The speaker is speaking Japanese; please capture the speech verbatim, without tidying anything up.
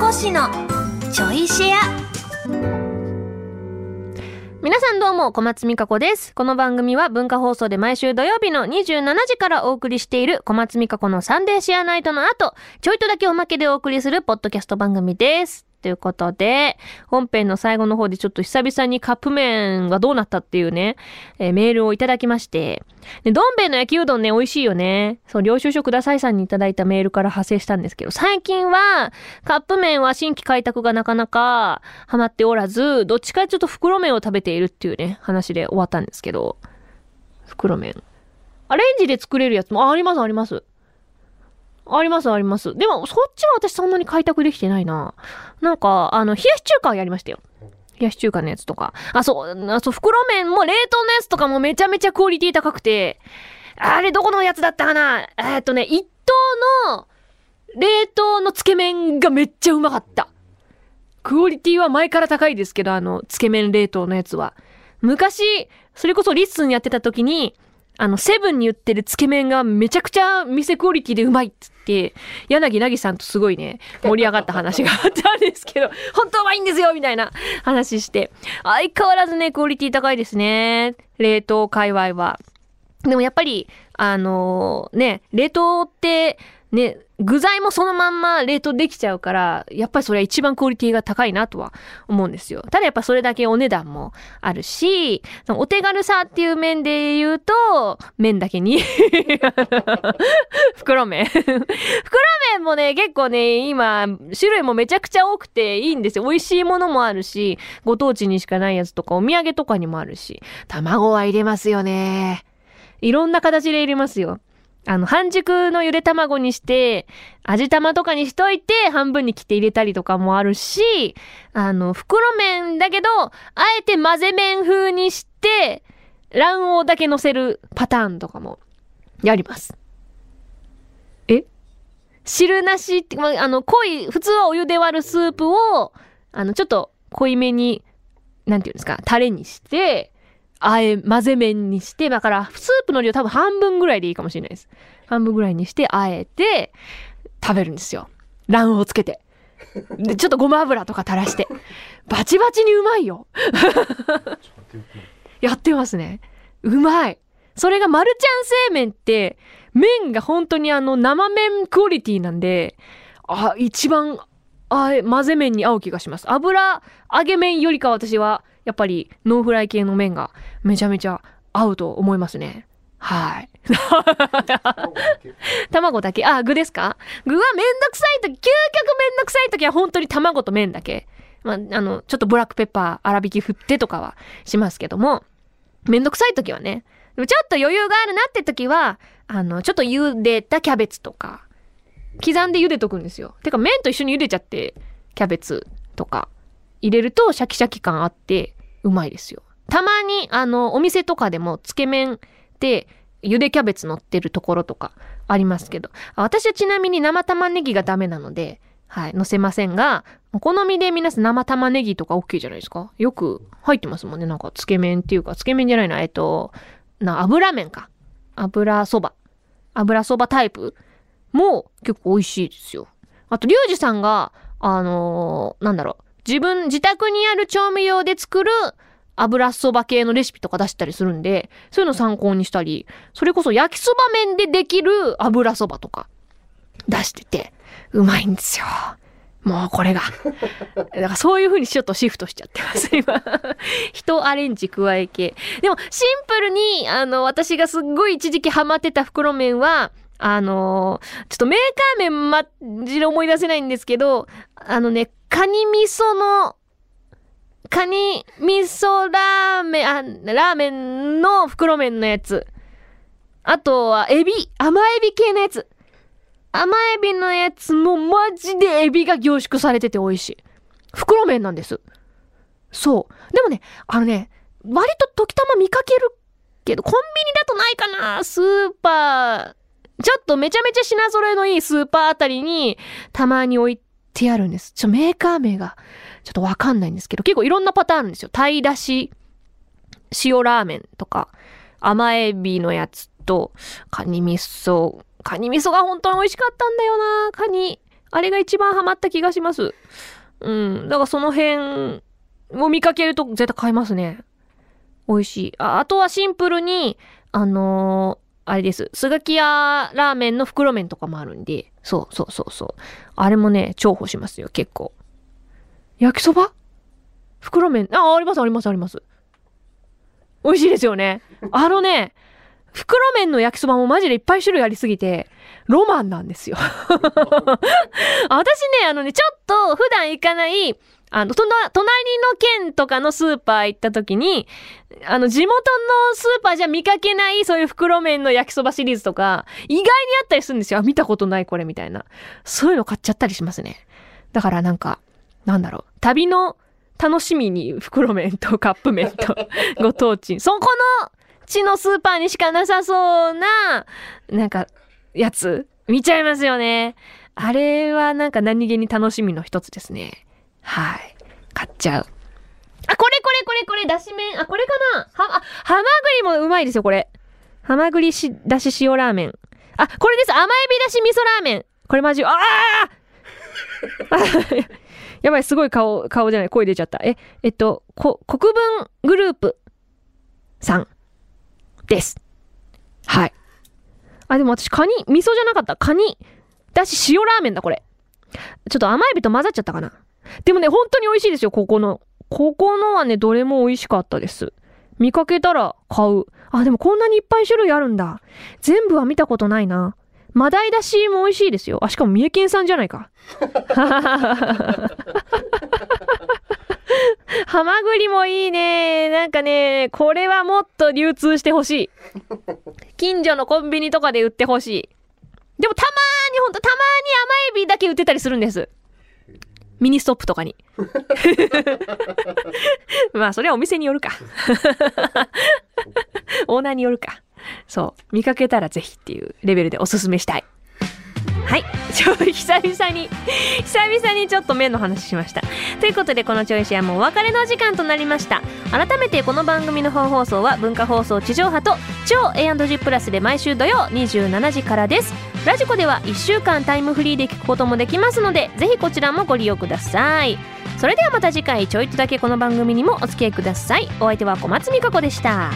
こしのちょいシェア。皆さんどうも、小松美香子です。この番組は文化放送で毎週土曜日のにじゅうしちじからお送りしている小松美香子のサンデーシェアナイトの後、ちょいとだけおまけでお送りするポッドキャスト番組です。ということで、本編の最後の方でちょっと久々にカップ麺がどうなったっていうね、えー、メールをいただきまして、でどん兵衛の焼きうどんね、美味しいよね。そう、領収書くださいさんにいただいたメールから派生したんですけど、最近はカップ麺は新規開拓がなかなかハマっておらず、どっちかちょっと袋麺を食べているっていうね話で終わったんですけど、袋麺アレンジで作れるやつも あ, ありますありますありますあります。でもそっちは私そんなに開拓できてないな。なんかあの冷やし中華をやりましたよ。冷やし中華のやつとか、あそうあそう袋麺も冷凍のやつとかもめちゃめちゃクオリティ高くて、あれどこのやつだったかな。えー、っとね一等の冷凍のつけ麺がめっちゃうまかった。クオリティは前から高いですけど、あのつけ麺冷凍のやつは昔それこそリッスンやってた時に。あの、セブンに売ってるつけ麺がめちゃくちゃ店クオリティでうまいっつって、柳凪さんとすごいね、盛り上がった話があったんですけど、本当うまいんですよみたいな話して。相変わらずね、クオリティ高いですね。冷凍界隈は。でもやっぱり、あのー、ね、冷凍って、ね、具材もそのまんま冷凍できちゃうから、やっぱりそれは一番クオリティが高いなとは思うんですよ。ただやっぱそれだけお値段もあるし、お手軽さっていう面で言うと、麺だけに。袋麺。袋麺もね、結構ね、今、種類もめちゃくちゃ多くていいんですよ。美味しいものもあるし、ご当地にしかないやつとか、お土産とかにもあるし、卵は入れますよね。いろんな形で入れますよ。あの、半熟のゆで卵にして、味玉とかにしといて、半分に切って入れたりとかもあるし、あの、袋麺だけど、あえて混ぜ麺風にして、卵黄だけ乗せるパターンとかも、やります。え？汁なしって、ま、あの、濃い、普通はお湯で割るスープを、あの、ちょっと濃いめに、なんていうんですか、タレにして、あえ、混ぜ麺にして、だから、スープの量多分半分ぐらいでいいかもしれないです。半分ぐらいにして、あえて、食べるんですよ。卵黄をつけて。で、ちょっとごま油とか垂らして。バチバチにうまいよ。やってますね。うまい。それがマルちゃん製麺って、麺が本当にあの、生麺クオリティなんで、あ、一番、あえ、混ぜ麺に合う気がします。油揚げ麺よりか私は、やっぱりノンフライ系の麺がめちゃめちゃ合うと思いますね。はい。卵だけ。あ、具ですか？具はめんどくさいとき、究極めんどくさいときは本当に卵と麺だけ。まあ、あの、ちょっとブラックペッパー、粗挽き振ってとかはしますけども、めんどくさいときはね、ちょっと余裕があるなってときは、あの、ちょっと茹でたキャベツとか、刻んで茹でとくんですよ。てか麺と一緒に茹でちゃって、キャベツとか入れるとシャキシャキ感あって、うまいですよ。たまにあのお店とかでもつけ麺でゆでキャベツ乗ってるところとかありますけど、私はちなみに生玉ねぎがダメなので、はい、乗せませんが、お好みで皆さん生玉ねぎとか OK じゃないですか。よく入ってますもんね。なんかつけ麺っていうか、つけ麺じゃないな、えっとな油麺か、油そば、油そばタイプも結構美味しいですよ。あとリュウジさんがあのー、なんだろう。自分、自宅にある調味料で作る油そば系のレシピとか出したりするんで、そういうの参考にしたり、それこそ焼きそば麺でできる油そばとか出してて、うまいんですよ。もうこれが。だからそういう風にちょっとシフトしちゃってます、今。人アレンジ加え系。でもシンプルに、あの、私がすっごい一時期ハマってた袋麺は、あのー、ちょっとメーカー麺まじで思い出せないんですけど、あのね、カニ味噌の、カニ味噌ラーメン、あ、ラーメンの袋麺のやつ。あとは、エビ、甘エビ系のやつ。甘エビのやつもマジでエビが凝縮されてて美味しい。袋麺なんです。そう。でもね、あのね、割と時たま見かけるけど、コンビニだとないかな。スーパー、ちょっとめちゃめちゃ品揃えのいいスーパーあたりにたまに置いてあるんです。ちょ、メーカー名がちょっとわかんないんですけど、結構いろんなパターンあるんですよ。タイだし、塩ラーメンとか、甘エビのやつと、カニ味噌。カニ味噌が本当に美味しかったんだよな。カニ。あれが一番ハマった気がします。うん。だからその辺を見かけると絶対買いますね。美味しい。あ、あとはシンプルに、あのー、あれです。スガキヤラーメンの袋麺とかもあるんで、そうそうそうそう。あれもね、重宝しますよ、結構。焼きそば袋麺。あ、ありますありますあります。美味しいですよね。あのね、袋麺の焼きそばもマジでいっぱい種類ありすぎて、ロマンなんですよ。私ね、あのね、ちょっと普段行かない、あの、とな、隣の県とかのスーパー行った時に、あの、地元のスーパーじゃ見かけない、そういう袋麺の焼きそばシリーズとか、意外にあったりするんですよ。あ、見たことないこれみたいな。そういうの買っちゃったりしますね。だからなんか、なんだろう、旅の楽しみに袋麺とカップ麺とご当地。そこの、地のスーパーにしかなさそうな、なんか、やつ、見ちゃいますよね。あれはなんか何気に楽しみの一つですね。はい。買っちゃう。あ、これこれこれこれ、だし麺。あ、これかなは、あ、ハマグリもうまいですよ、これ。ハマグリし、だし塩ラーメン。あ、これです。甘エビだし味噌ラーメン。これマジ、ああやばい、すごい顔、顔じゃない、声出ちゃった。え、えっと、こ、国分グループさん。です。はい。あ、でも私、カニ、味噌じゃなかった。カニ、だし、塩ラーメンだ、これ。ちょっと甘エビと混ざっちゃったかな。でもね、本当に美味しいですよ、ここの。ここのはね、どれも美味しかったです。見かけたら買う。あ、でもこんなにいっぱい種類あるんだ。全部は見たことないな。マダイだしも美味しいですよ。あ、しかも三重県産じゃないか。ハマグリもいいね。なんかね、これはもっと流通してほしい。近所のコンビニとかで売ってほしい。でもたまーに、ほんとたまーに甘エビだけ売ってたりするんです。ミニストップとかに。まあ、それはお店によるか。オーナーによるか。そう。見かけたらぜひっていうレベルでおすすめしたい。はい。ちょ、久々に、久々にちょっと麺の話しました。ということで、このちょいシェアもお別れの時間となりました。改めて、この番組の本放送は、文化放送地上波と、超 エーアンドジー プラスで毎週土曜にじゅうしちじからです。ラジコではいっしゅうかんタイムフリーで聞くこともできますので、ぜひこちらもご利用ください。それではまた次回、ちょいとだけこの番組にもお付き合いください。お相手は小松美香子でした。